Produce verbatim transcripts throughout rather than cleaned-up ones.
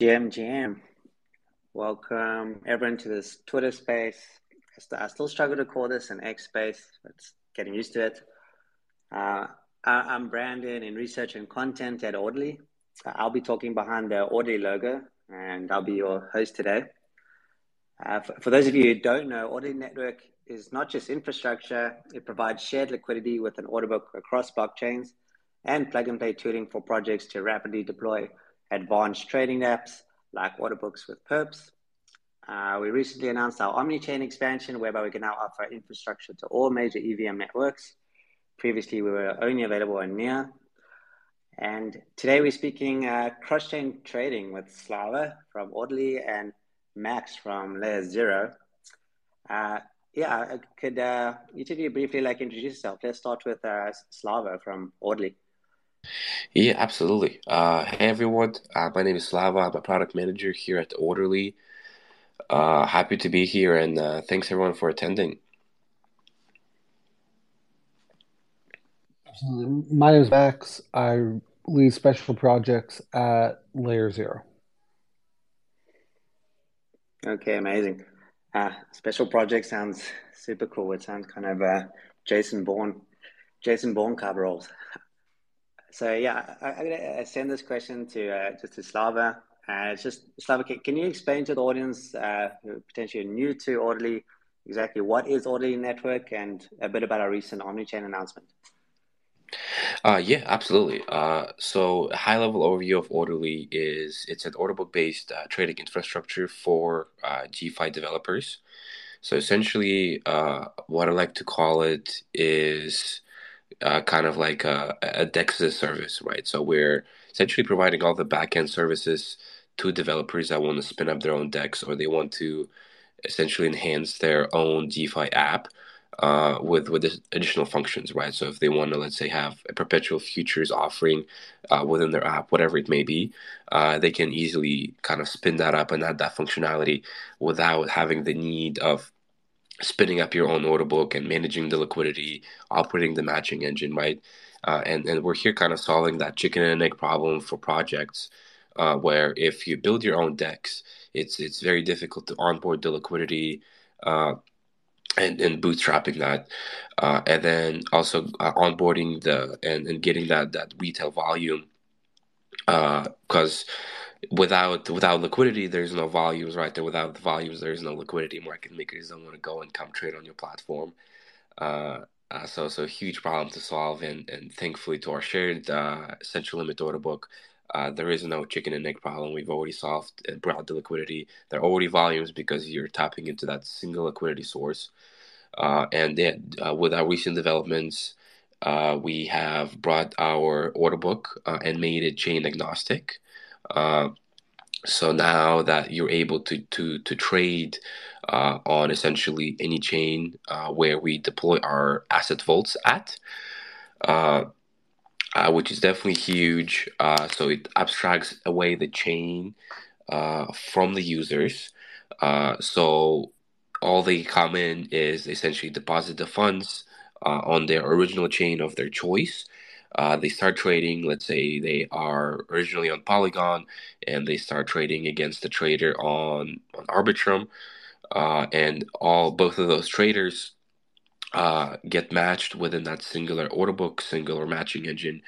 Jam, jam. Welcome everyone to this Twitter space. I, st- I still struggle to call this an X space, but getting used to it. Uh, I- I'm Brandon in research and content at Orderly. Uh, I'll be talking behind the Orderly logo, and I'll be your host today. Uh, for-, for those of you who don't know, Orderly Network is not just infrastructure. It provides shared liquidity with an order book across blockchains and plug-and-play tooling for projects to rapidly deploy advanced trading apps like Waterbooks with perps. Uh, we recently announced our omni-chain expansion, whereby we can now offer infrastructure to all major E V M networks. Previously, we were only available on Near. And today we're speaking uh, cross-chain trading with Slava from Orderly and Max from LayerZero. Uh, yeah, could uh, each of you briefly like introduce yourself? Let's start with uh, Slava from Orderly. Yeah, absolutely. Uh, hey, everyone. Uh, my name is Slava. I'm a product manager here at Orderly. Uh, happy to be here, and uh, thanks, everyone, for attending. Absolutely. My name is Max. I lead special projects at LayerZero. Okay, amazing. Uh, special project sounds super cool. It sounds kind of uh, Jason Bourne, Jason Bourne cover roles. So yeah, I, I'm gonna send this question to uh, just to Slava. Uh, it's just Slava, can, can you explain to the audience uh, who potentially are new to Orderly exactly what is Orderly Network and a bit about our recent omnichain announcement? Uh, yeah, absolutely. Uh, so a high-level overview of Orderly is it's an order book-based uh, trading infrastructure for uh, DeFi developers. So essentially, uh, what I like to call it is Uh, kind of like a, a DEX as a service, right? So we're essentially providing all the back-end services to developers that want to spin up their own DEX, or they want to essentially enhance their own DeFi app uh, with, with additional functions, right? So if they want to, let's say, have a perpetual futures offering uh, within their app, whatever it may be, uh, they can easily kind of spin that up and add that functionality without having the need of spinning up your own order book and managing the liquidity, operating the matching engine, right? Uh, and, and we're here kind of solving that chicken and egg problem for projects uh, where if you build your own DEX, it's it's very difficult to onboard the liquidity uh, and, and bootstrapping that. Uh, and then also uh, onboarding the and, and getting that, that retail volume because uh, Without without liquidity, there's no volumes, right? There without the volumes, there's no liquidity. Market makers don't want to go and come trade on your platform. Uh, uh, so, so huge problem to solve. And, and thankfully, to our shared uh, central limit order book, uh, there is no chicken and egg problem. We've already solved and brought the liquidity. There are already volumes because you're tapping into that single liquidity source. Uh, and then, uh, with our recent developments, uh, we have brought our order book uh, and made it chain agnostic. Uh, so now that you're able to to to trade uh, on essentially any chain uh, where we deploy our asset vaults at, uh, uh, which is definitely huge. Uh, so it abstracts away the chain uh, from the users. Uh, so all they come in is essentially deposit the funds uh, on their original chain of their choice. Uh, they start trading. Let's say they are originally on Polygon, and they start trading against the trader on, on Arbitrum, uh, and all both of those traders uh, get matched within that singular order book, singular matching engine,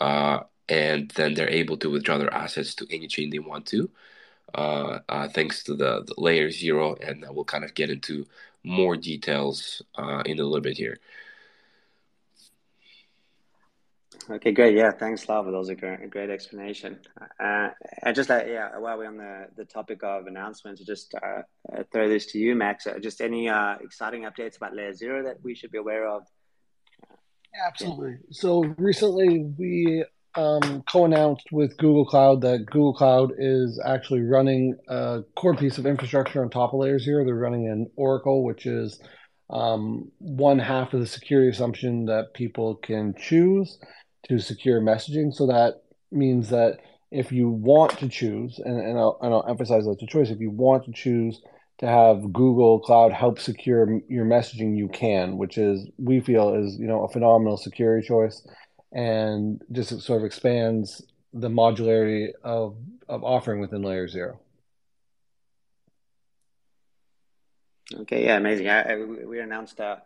uh, and then they're able to withdraw their assets to any chain they want to, uh, uh, thanks to the, the LayerZero, and we'll kind of get into more details uh, in a little bit here. Okay, great. Yeah, thanks, Slava. That was a great, a great explanation. Uh, and just like, yeah, while we're on the, the topic of announcements, just uh, throw this to you, Max. Just any uh, exciting updates about LayerZero that we should be aware of? Absolutely. So recently we um, co-announced with Google Cloud that Google Cloud is actually running a core piece of infrastructure on top of LayerZero. They're running an Oracle, which is um, one half of the security assumption that people can choose to secure messaging. So that means that if you want to choose, and, and, I'll, and I'll emphasize that's a choice, if you want to choose to have Google Cloud help secure your messaging, you can, which is, we feel is, you know, a phenomenal security choice, and just sort of expands the modularity of, of offering within LayerZero. Okay, yeah, amazing. I, I, we announced uh,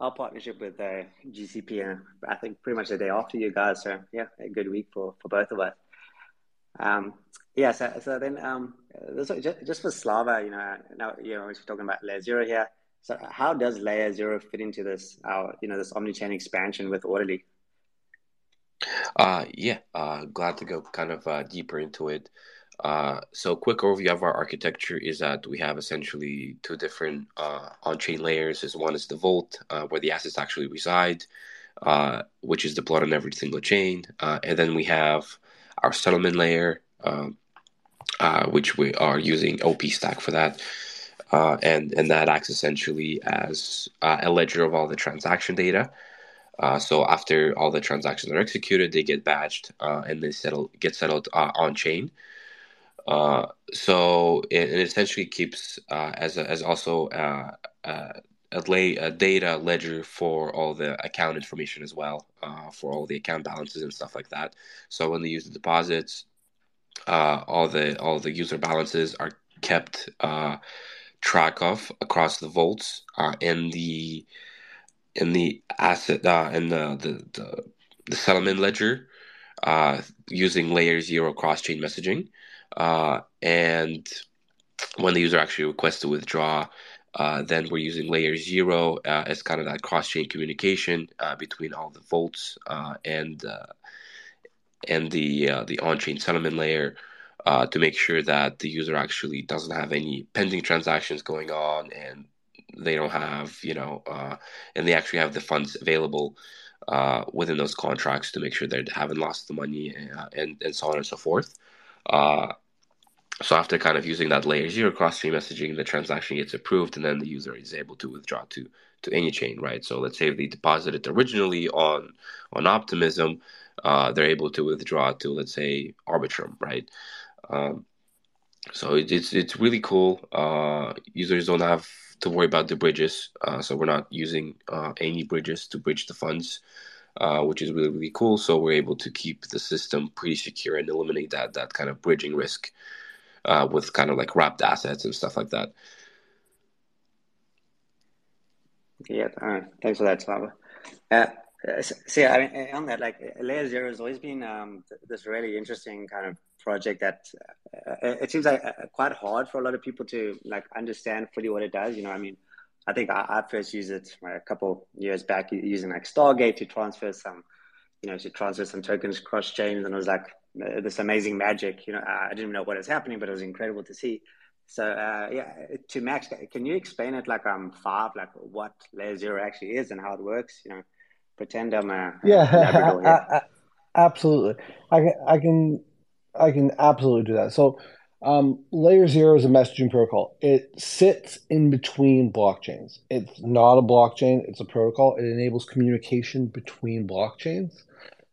our partnership with uh, G C P, and I think pretty much the day after you guys, so yeah, a good week for, for both of us. Um, yeah, so, so then um, this, just, just for Slava, you know, now you know we're talking about LayerZero here. So how does LayerZero fit into this, our, you know, this omnichain expansion with Orderly? Uh, yeah, uh, glad to go kind of uh, deeper into it. Uh, so quick overview of our architecture is that we have essentially two different uh, on-chain layers. Is one is the vault, uh, where the assets actually reside, uh, which is deployed on every single chain, uh, and then we have our settlement layer, um, uh, which we are using O P stack for that, uh, and and that acts essentially as uh, a ledger of all the transaction data. Uh, so after all the transactions are executed, they get batched uh, and they settle get settled uh, on chain. Uh, so it, it essentially keeps uh, as a, as also uh, uh, a, lay, a data ledger for all the account information as well, uh, for all the account balances and stuff like that. So when the user deposits, uh, all the all the user balances are kept uh, track of across the vaults, uh, and the in the asset uh, in the the, the the settlement ledger, uh, using LayerZero cross-chain messaging. Uh, and when the user actually requests to withdraw, uh, then we're using LayerZero uh, as kind of that cross-chain communication uh, between all the vaults uh, and uh, and the uh, the on-chain settlement layer uh, to make sure that the user actually doesn't have any pending transactions going on, and they don't have, you know, uh, and they actually have the funds available uh, within those contracts to make sure they haven't lost the money, and, and, and so on and so forth. Uh, so after kind of using that LayerZero cross-chain messaging, the transaction gets approved, and then the user is able to withdraw to to any chain, right? So let's say if they deposited originally on on Optimism, uh, they're able to withdraw to, let's say, Arbitrum, right? Um, so it, it's it's really cool. Uh, users don't have to worry about the bridges, uh, so we're not using uh, any bridges to bridge the funds. Uh, which is really, really cool. So we're able to keep the system pretty secure and eliminate that that kind of bridging risk uh, with kind of like wrapped assets and stuff like that. Yeah, uh, thanks for that, Slava. Uh, so, so yeah, I mean, on that, like LayerZero has always been um, this really interesting kind of project that uh, it seems like uh, quite hard for a lot of people to like understand fully what it does. You know, I mean, I think I, I first used it a couple years back using like Stargate to transfer some, you know, to transfer some tokens cross chains, and it was like this amazing magic. You know, I didn't know what was happening, but it was incredible to see. So uh, yeah, to Max, can you explain it like I'm um, five, like what LayerZero actually is and how it works? You know, pretend I'm a yeah, a Labrador here. I, I, absolutely. I can, I can, I can absolutely do that. So. Um, LayerZero is a messaging protocol. It sits in between blockchains. It's not a blockchain. It's a protocol. It enables communication between blockchains.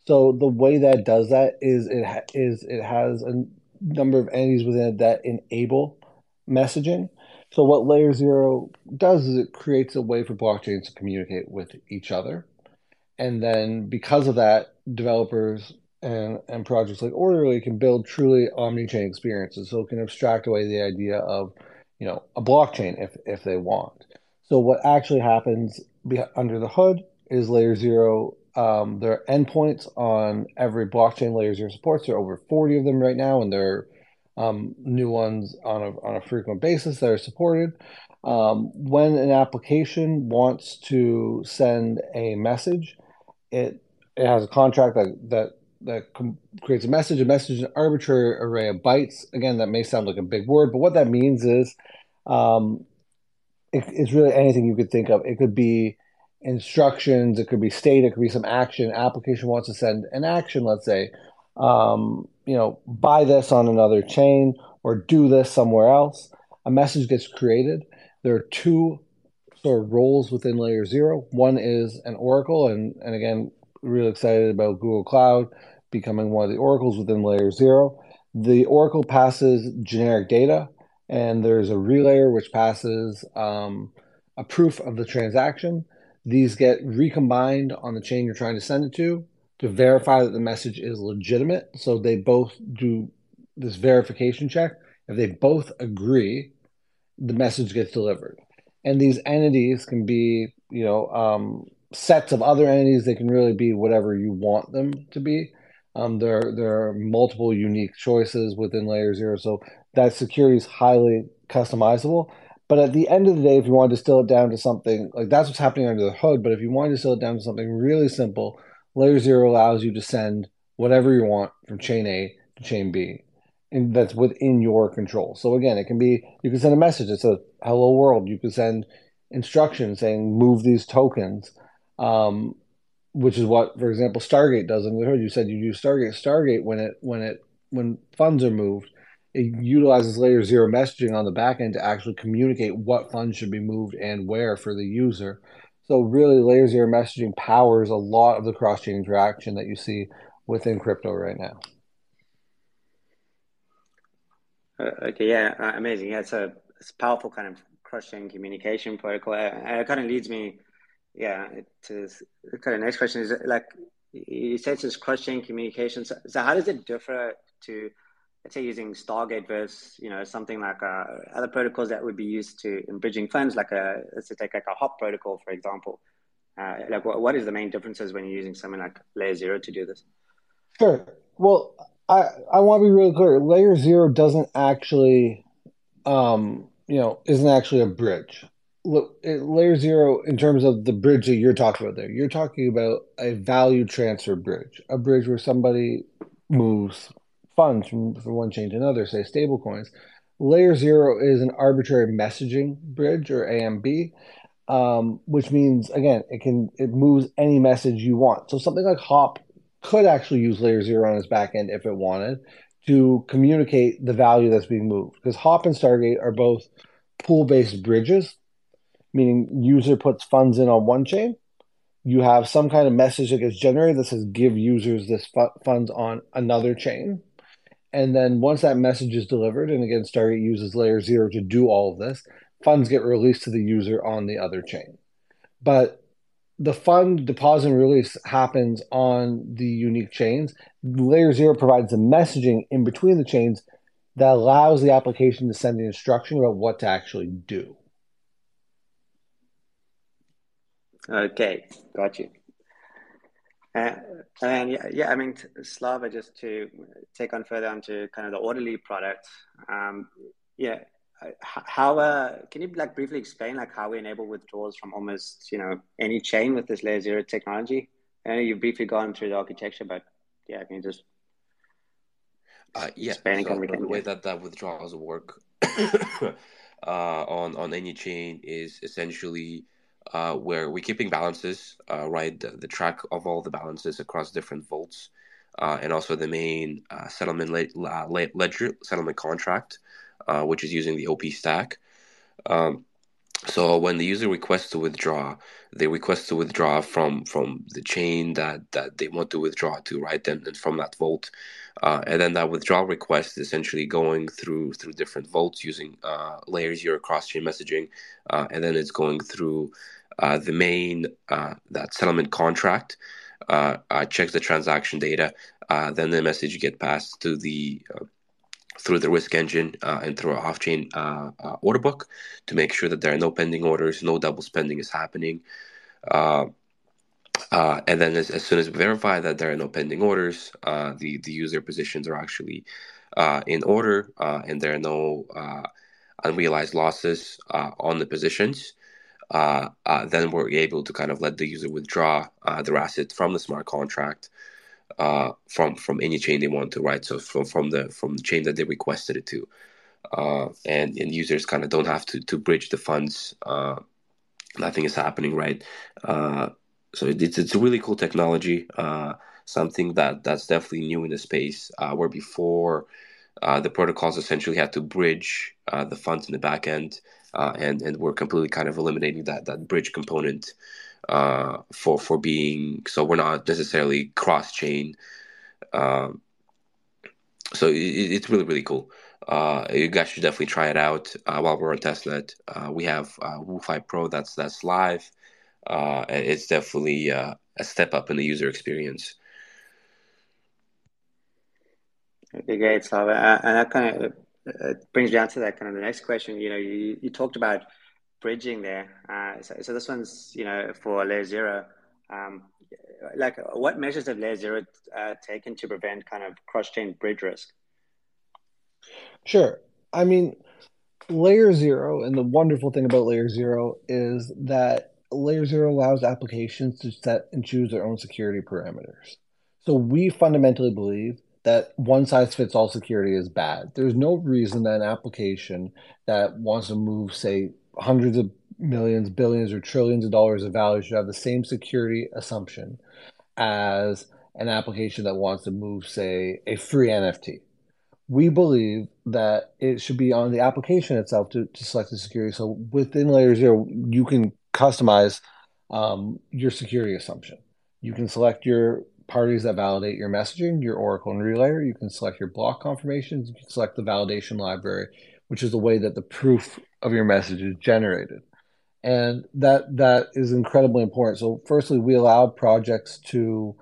So the way that does that is it ha- is it has a number of entities within it that enable messaging. So what LayerZero does is it creates a way for blockchains to communicate with each other. And then because of that, developers And, and projects like Orderly can build truly omni-chain experiences, so it can abstract away the idea of, you know, a blockchain if if they want. So what actually happens under the hood is LayerZero. Um, there are endpoints on every blockchain LayerZero supports. There are over forty of them right now, and there are um, new ones on a on a frequent basis that are supported. Um, when an application wants to send a message, it it has a contract that that. that com- creates a message, a message, an arbitrary array of bytes. Again, that may sound like a big word, but what that means is um, it, it's really anything you could think of. It could be instructions, it could be state, it could be some action. Application wants to send an action, let's say, um, you know, buy this on another chain or do this somewhere else. A message gets created. There are two sort of roles within Layer Zero. One is an Oracle, and, and again, really excited about Google Cloud becoming one of the oracles within Layer Zero. The Oracle passes generic data, and there's a relayer which passes um, a proof of the transaction. These get recombined on the chain you're trying to send it to to verify that the message is legitimate. So they both do this verification check. If they both agree, the message gets delivered. And these entities can be, you know, um, sets of other entities. They can really be whatever you want them to be. Um, there, there are multiple unique choices within Layer Zero, so that security is highly customizable. But at the end of the day, if you want to distill it down to something, like that's what's happening under the hood, but if you want to distill it down to something really simple, Layer Zero allows you to send whatever you want from chain A to chain B, and that's within your control. So again, it can be, you can send a message that says, hello world. You can send instructions saying, move these tokens, um, which is what, for example, Stargate does. And we heard you said you use Stargate. Stargate, when it when it when funds are moved, it utilizes Layer Zero messaging on the back end to actually communicate what funds should be moved and where for the user. So really, Layer Zero messaging powers a lot of the cross-chain interaction that you see within crypto right now. Uh, okay, yeah, uh, amazing. Yeah, it's a it's a powerful kind of cross-chain communication protocol. Uh, it kind of leads me. Yeah, it is. Okay, the next question is, like, you said it's cross-chain communication. So, so how does it differ to, let's say, using Stargate versus, you know, something like uh, other protocols that would be used to in bridging funds, like a, let's say, take like a Hop protocol, for example. Uh, like, what, what is the main differences when you're using something like Layer Zero to do this? Sure. Well, I, I want to be really clear. Layer Zero doesn't actually, um, you know, isn't actually a bridge. Layer Zero, in terms of the bridge that you're talking about there, you're talking about a value transfer bridge, a bridge where somebody moves funds from, from one chain to another, say stablecoins. Layer Zero is an arbitrary messaging bridge, or A M B, um, which means, again, it can it moves any message you want. So something like Hop could actually use Layer Zero on its back end if it wanted to communicate the value that's being moved, because Hop and Stargate are both pool-based bridges, meaning user puts funds in on one chain, you have some kind of message that gets generated that says give users this fu funds on another chain. And then once that message is delivered, and again, Stargate uses Layer Zero to do all of this, funds get released to the user on the other chain. But the fund deposit and release happens on the unique chains. Layer Zero provides the messaging in between the chains that allows the application to send the instruction about what to actually do. Okay, got you. Uh, and yeah, yeah, I mean, Slava, just to take on further onto kind of the Orderly product. Um, yeah, how uh, can you like briefly explain like how we enable withdrawals from almost, you know, any chain with this Layer Zero technology? I know you've briefly gone through the architecture, but yeah, can you just uh, yeah, explain so the can, way yeah. that that withdrawals work uh, on on any chain is essentially. Uh, where we're keeping balances, uh, right? The, the track of all the balances across different vaults, uh, and also the main uh, settlement le uh, ledger, settlement contract, uh, which is using the O P stack. Um, so when the user requests to withdraw, they request to withdraw from from the chain that, that they want to withdraw to, right? And, and from that vault, uh, and then that withdrawal request is essentially going through through different vaults using uh, Layer Zero cross-chain messaging, uh, and then it's going through. Uh, the main, uh, that settlement contract, uh, uh, checks the transaction data, uh, then the message get passed to the, uh, through the risk engine uh, and through our off-chain uh, uh, order book to make sure that there are no pending orders, no double spending is happening. Uh, uh, and then as, as soon as we verify that there are no pending orders, uh, the, the user positions are actually uh, in order uh, and there are no uh, unrealized losses uh, on the positions. Uh, uh, then we're able to kind of let the user withdraw uh, their asset from the smart contract uh, from from any chain they want to, right? So from from the from the chain that they requested it to, uh, and and users kind of don't have to to bridge the funds uh, nothing is happening, right? Uh, so it, it's, it's a really cool technology, uh, something that, that's definitely new in the space, uh, where before uh, the protocols essentially had to bridge uh, the funds in the back end, uh, and, and we're completely kind of eliminating that, that bridge component uh, for, for being, so we're not necessarily cross-chain. Uh, so it, it's really, really cool. Uh, you guys should definitely try it out uh, while we're on testnet. Uh, we have uh, WooFi Pro that's that's live. Uh, it's definitely uh, a step up in the user experience. Okay, great, Slava. Uh, and that kind of uh, brings me down to that kind of the next question. You know, you, you talked about bridging there. Uh, so, so this one's, you know, for LayerZero. Um, like, what measures have LayerZero uh, taken to prevent kind of cross-chain bridge risk? Sure. I mean, LayerZero, and the wonderful thing about LayerZero is that LayerZero allows applications to set and choose their own security parameters. So we fundamentally believe that one-size-fits-all security is bad. There's no reason that an application that wants to move, say, hundreds of millions, billions, or trillions of dollars of value should have the same security assumption as an application that wants to move, say, a free N F T. We believe that it should be on the application itself to, to select the security. So within LayerZero, you can customize um, your security assumption. You can select your parties that validate your messaging, your Oracle and Relayer. You can select your block confirmations. You can select the validation library, which is the way that the proof of your message is generated. And that that is incredibly important. So firstly, we allow projects to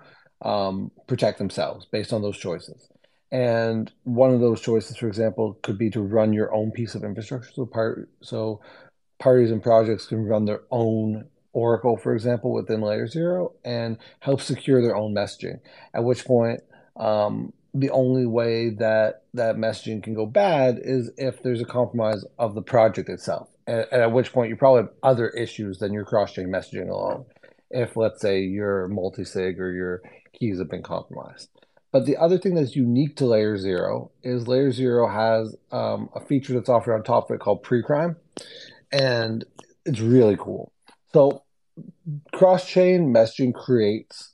um, protect themselves based on those choices. And one of those choices, for example, could be to run your own piece of infrastructure. So, part, so parties and projects can run their own Oracle, for example, within LayerZero and help secure their own messaging, at which point um, the only way that that messaging can go bad is if there's a compromise of the project itself, and, and at which point you probably have other issues than your cross-chain messaging alone, if, let's say, your multi-sig or your keys have been compromised. But the other thing that's unique to LayerZero is LayerZero has um, a feature that's offered on top of it called Precrime, and it's really cool. So cross-chain messaging creates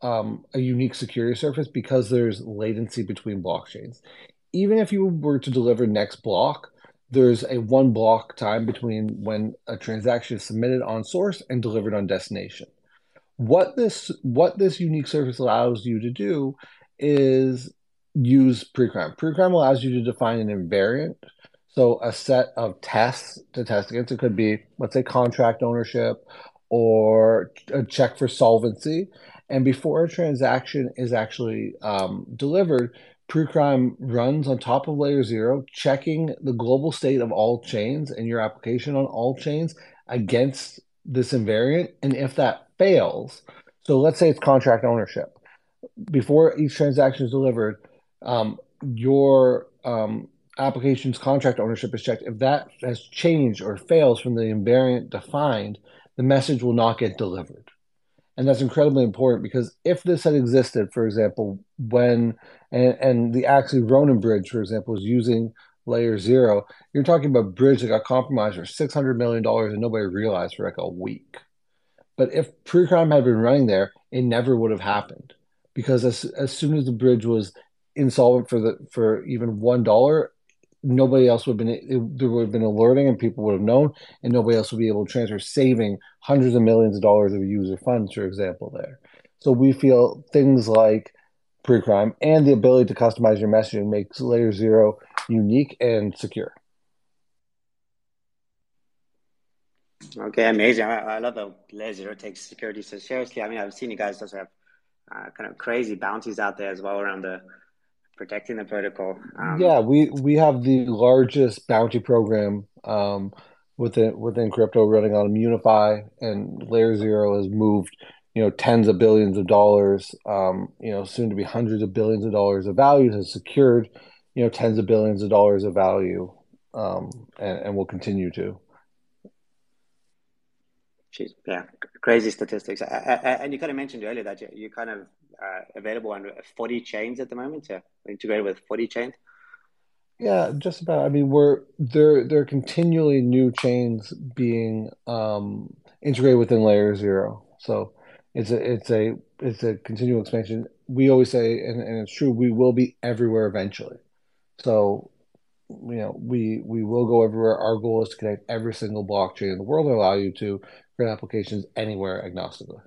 um, a unique security surface because there's latency between blockchains. Even if you were to deliver next block, there's a one block time between when a transaction is submitted on source and delivered on destination. What this, what this unique surface allows you to do is use Precrime. Precrime allows you to define an invariant, so a set of tests to test against. It could be, let's say, contract ownership or a check for solvency. And before a transaction is actually um, delivered, Precrime runs on top of LayerZero, checking the global state of all chains and your application on all chains against this invariant. And if that fails, so let's say it's contract ownership. Before each transaction is delivered, um, your um, application's contract ownership is checked. If that has changed or fails from the invariant defined, the message will not get delivered. And that's incredibly important because if this had existed, for example, when and, and the Axie Ronin bridge, for example, is using LayerZero, you're talking about a bridge that got compromised for six hundred million dollars and nobody realized for like a week. But if Precrime had been running there, it never would have happened. Because as as soon as the bridge was insolvent for the for even one dollar, nobody else would have been it, there would have been alerting, and people would have known, and nobody else would be able to transfer, saving hundreds of millions of dollars of user funds, for example. There, so we feel things like Precrime and the ability to customize your messaging makes LayerZero unique and secure. Okay, amazing. I, I love that LayerZero takes security so seriously. I mean, I've seen you guys also have Uh, kind of crazy bounties out there as well around the protecting the protocol. Um, yeah, we, we have the largest bounty program um, within within crypto running on Unify, and LayerZero has moved, you know, tens of billions of dollars, um, you know, soon to be hundreds of billions of dollars of value, has secured, you know, tens of billions of dollars of value, um, and, and will continue to. Jeez, yeah, crazy statistics. I, I, and you kind of mentioned earlier that you're, you're kind of uh, available on forty chains at the moment. So integrated with forty chains. Yeah, just about. I mean, we're there. There are continually new chains being um, integrated within LayerZero. So it's a it's a it's a continual expansion. We always say, and, and it's true, we will be everywhere eventually. So you know, we we will go everywhere. Our goal is to connect every single blockchain in the world and allow you to create applications anywhere agnostically.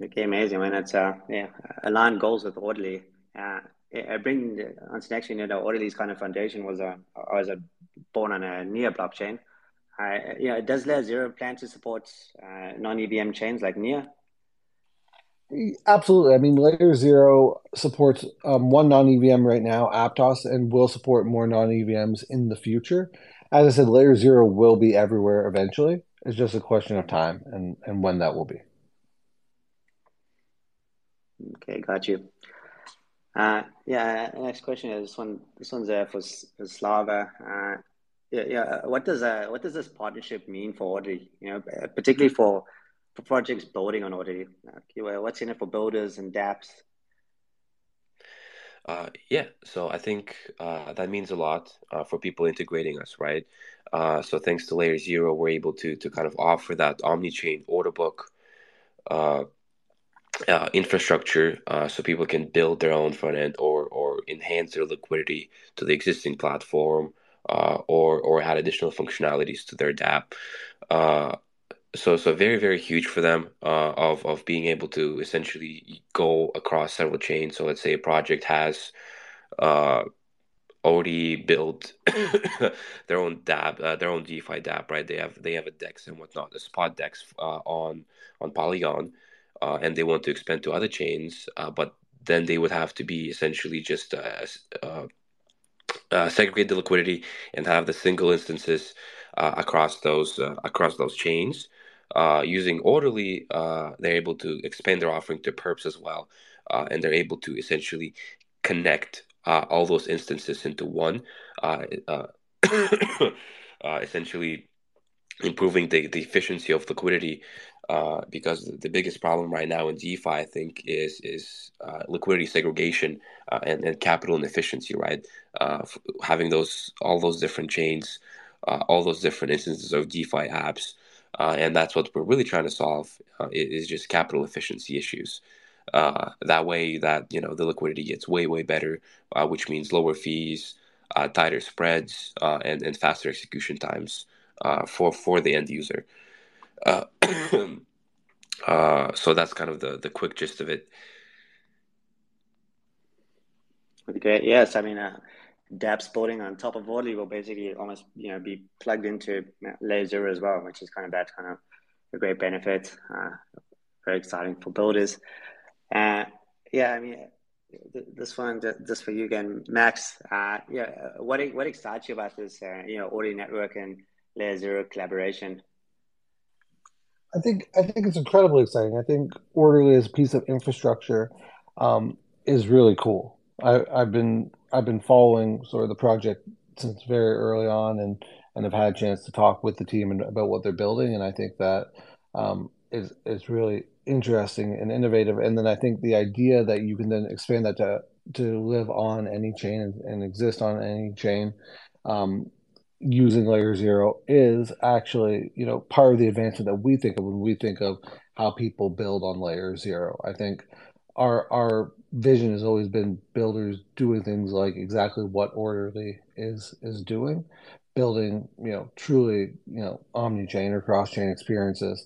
Okay, amazing, man. That's uh, yeah, aligned goals with Orderly. Uh, I bring the, on to next, you know, Orderly's kind of foundation was a, was a born on a Near blockchain. Uh, yeah, does LayerZero plan to support uh, non-E V M chains like Near? Absolutely. I mean, LayerZero supports um, one non-E V M right now, Aptos, and will support more non-E V Ms in the future. As I said, LayerZero will be everywhere eventually. It's just a question of time and, and when that will be. Okay, got you. Uh, yeah, next question is this one. This one's uh, for, for Slava. Uh, yeah, yeah. What does uh, what does this partnership mean for Orderly? You know, particularly for for projects building on Orderly. Uh, what's in it for builders and dApps? Uh, yeah, so I think uh, that means a lot uh, for people integrating us, right? Uh, so thanks to LayerZero, we're able to to kind of offer that omni-chain order book. Uh, Uh, infrastructure uh, so people can build their own front end or or enhance their liquidity to the existing platform uh, or or add additional functionalities to their dApp. Uh, so so very, very huge for them uh, of, of being able to essentially go across several chains. So let's say a project has uh, already built their own dApp, uh, their own DeFi dApp, right? They have they have a DEX and whatnot, a spot DEX uh, on, on Polygon. Uh, and they want to expand to other chains, uh, but then they would have to be essentially just uh, uh, uh, segregate the liquidity and have the single instances uh, across those uh, across those chains. Uh, using Orderly, uh, they're able to expand their offering to perps as well, uh, and they're able to essentially connect uh, all those instances into one, uh, uh, uh, essentially improving the, the efficiency of liquidity. Uh, because the biggest problem right now in DeFi, I think, is is uh, liquidity segregation uh, and, and capital inefficiency, right? Uh, f- having those all those different chains, uh, all those different instances of DeFi apps, uh, and that's what we're really trying to solve uh, is just capital efficiency issues. Uh, that way, that you know, the liquidity gets way way better, uh, which means lower fees, uh, tighter spreads, uh, and and faster execution times uh, for for the end user. Uh, uh, so that's kind of the, the quick gist of it. Okay. Yes. I mean, uh, dApps building on top of Orderly will basically almost, you know, be plugged into LayerZero as well, which is kind of that kind of a great benefit. Uh, very exciting for builders. Uh, yeah. I mean, this one, just for you again, Max, uh, yeah. What, what excites you about this, uh, you know, Orderly Network and LayerZero collaboration? I think I think it's incredibly exciting. I think Orderly as a piece of infrastructure um, is really cool. I, I've been I've been following sort of the project since very early on, and and have had a chance to talk with the team and, about what they're building. And I think that um, is is really interesting and innovative. And then I think the idea that you can then expand that to to live on any chain and, and exist on any chain. Um, using LayerZero is actually, you know, part of the advancement that we think of when we think of how people build on LayerZero. I think our our vision has always been builders doing things like exactly what Orderly is is doing, building, you know, truly, you know, omni-chain or cross-chain experiences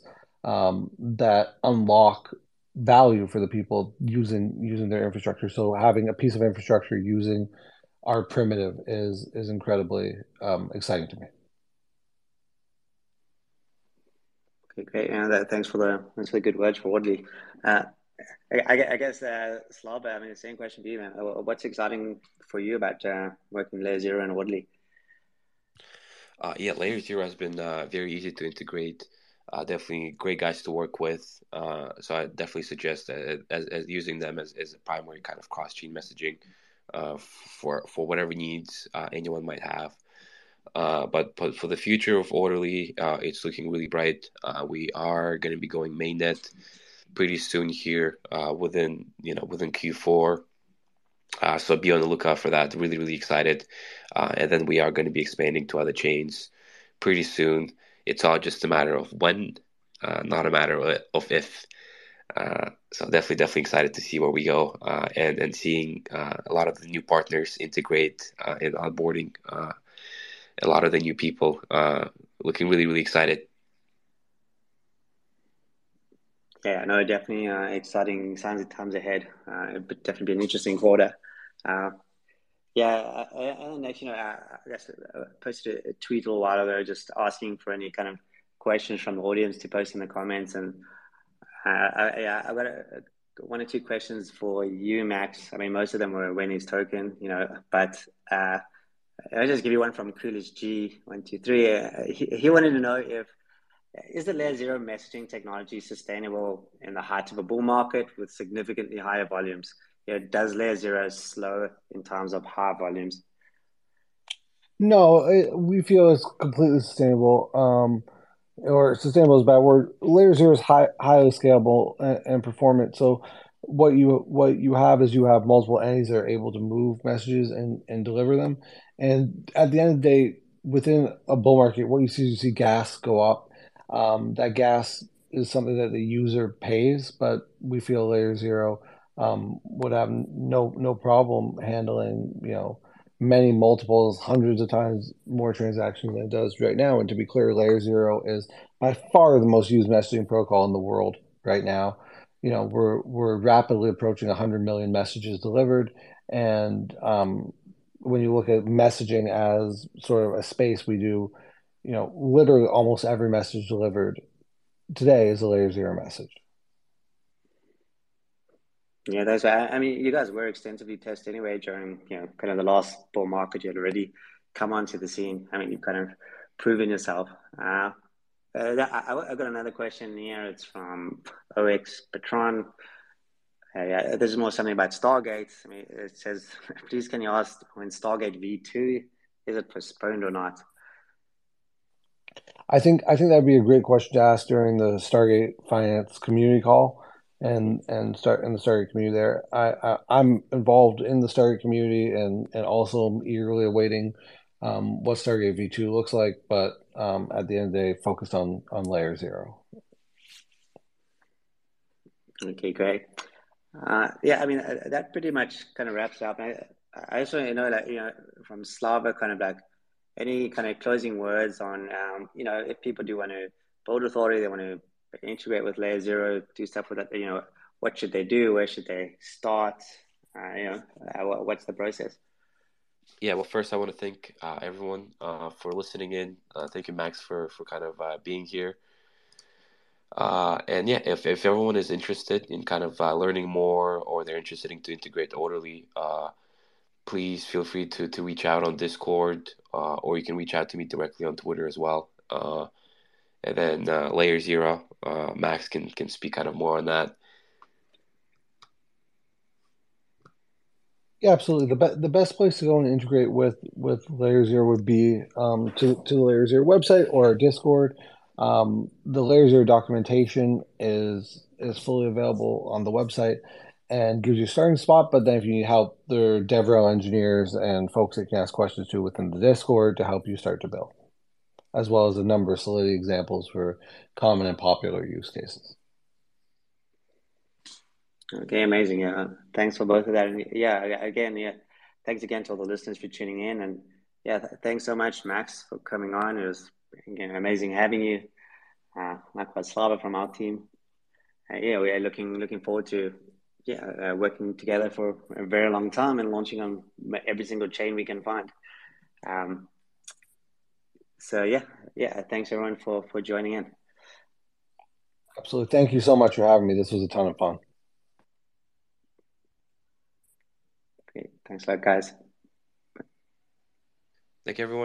um, that unlock value for the people using using their infrastructure. So having a piece of infrastructure using our primitive is is incredibly um, exciting to me. Okay, great. And uh, thanks for the thanks for the good words for Orderly. Uh, I, I guess uh, Slava, I mean, the same question to you, man. What's exciting for you about uh, working LayerZero and Orderly? Uh, yeah, LayerZero has been uh, very easy to integrate. Uh, definitely great guys to work with. Uh, so I definitely suggest uh, as, as using them as, as a primary kind of cross-chain messaging. Uh, for for whatever needs uh, anyone might have, uh, but but for the future of Orderly, uh, it's looking really bright. Uh, we are going to be going mainnet pretty soon here uh, within you know within Q four. Uh, so be on the lookout for that. Really really excited, uh, and then we are going to be expanding to other chains pretty soon. it's all just a matter of when, uh, not a matter of if. Uh, so definitely, definitely excited to see where we go, uh, and and seeing uh, a lot of the new partners integrate uh, and onboarding uh, a lot of the new people. Uh, looking really, really excited. Yeah, no, definitely uh, exciting signs of times ahead. Uh, it would definitely be an interesting quarter. Uh, yeah, and actually, you know, I, I posted a tweet a little while ago just asking for any kind of questions from the audience to post in the comments. And uh, I, I got a, one or two questions for you, Max. I mean, most of them were when is token, you know, but uh, I'll just give you one from Coolidge G, one, two, three. Uh, he, he wanted to know if, is the layer zero messaging technology sustainable in the height of a bull market with significantly higher volumes? You know, does layer zero slow in times of high volumes? No, it, we feel it's completely sustainable. Um, or sustainable is a bad word. Layer zero is high, highly scalable and, and performant. So what you what you have is you have multiple entities that are able to move messages and, and deliver them. And at the end of the day, within a bull market, what you see is you see gas go up. Um, that gas is something that the user pays, but we feel Layer Zero um, would have no no problem handling, you know, many multiples, hundreds of times more transactions than it does right now. And to be clear, Layer Zero is by far the most used messaging protocol in the world right now. You know, we're we're rapidly approaching one hundred million messages delivered, and um, when you look at messaging as sort of a space, we do. You know, literally almost every message delivered today is a layer zero message. Yeah, that's right. I mean, you guys were extensively tested anyway during, you know, kind of the last bull market. You had already come onto the scene. I mean, you've kind of proven yourself. Uh, uh, I, I got another question here. It's from O X Patron. Uh, yeah, this is more something about Stargate. I mean, it says, please can you ask when Stargate V two, is it postponed or not? I think I think that'd be a great question to ask during the Stargate Finance community call, and and start in the Stargate community there. I, I I'm involved in the Stargate community and and also eagerly awaiting um, what Stargate V two looks like. But um, at the end of the day, focused on on Layer Zero. Okay, great. Uh, yeah, I mean uh, that pretty much kind of wraps up. I I just want to know that, you know, from Slava, kind of like, any kind of closing words on, um, you know, if people do want to build authority, they want to integrate with Layer Zero, do stuff with that, you know, what should they do? Where should they start? Uh, you know, uh, what's the process? Yeah, well, first I want to thank uh, everyone uh, for listening in. Uh, thank you, Max, for, for kind of uh, being here. Uh, and yeah, if, if everyone is interested in kind of uh, learning more, or they're interested in to integrate Orderly, uh, please feel free to, to reach out on Discord, uh, or you can reach out to me directly on Twitter as well. Uh, and then uh, Layer Zero, uh, Max can, can speak kind of more on that. Yeah, absolutely. The, be- the best place to go and integrate with, with Layer Zero would be um, to, to the Layer Zero website or our Discord. Um, the Layer Zero documentation is is fully available on the website, and gives you a starting spot, but then if you need help, there are DevRel engineers and folks that can ask questions to within the Discord to help you start to build, as well as a number of Solidity examples for common and popular use cases. Okay, amazing. Yeah, thanks for both of that. And yeah, again, yeah, thanks again to all the listeners for tuning in, and yeah, th- thanks so much, Max, for coming on. It was, again, amazing having you. Uh, likewise, Slava from our team. Uh, yeah, we are looking looking forward to. Yeah, uh, working together for a very long time and launching on every single chain we can find. Um, so yeah, yeah. Thanks everyone for, for joining in. Absolutely. Thank you so much for having me. This was a ton of fun. Great. Thanks a lot, guys. Thank you, everyone.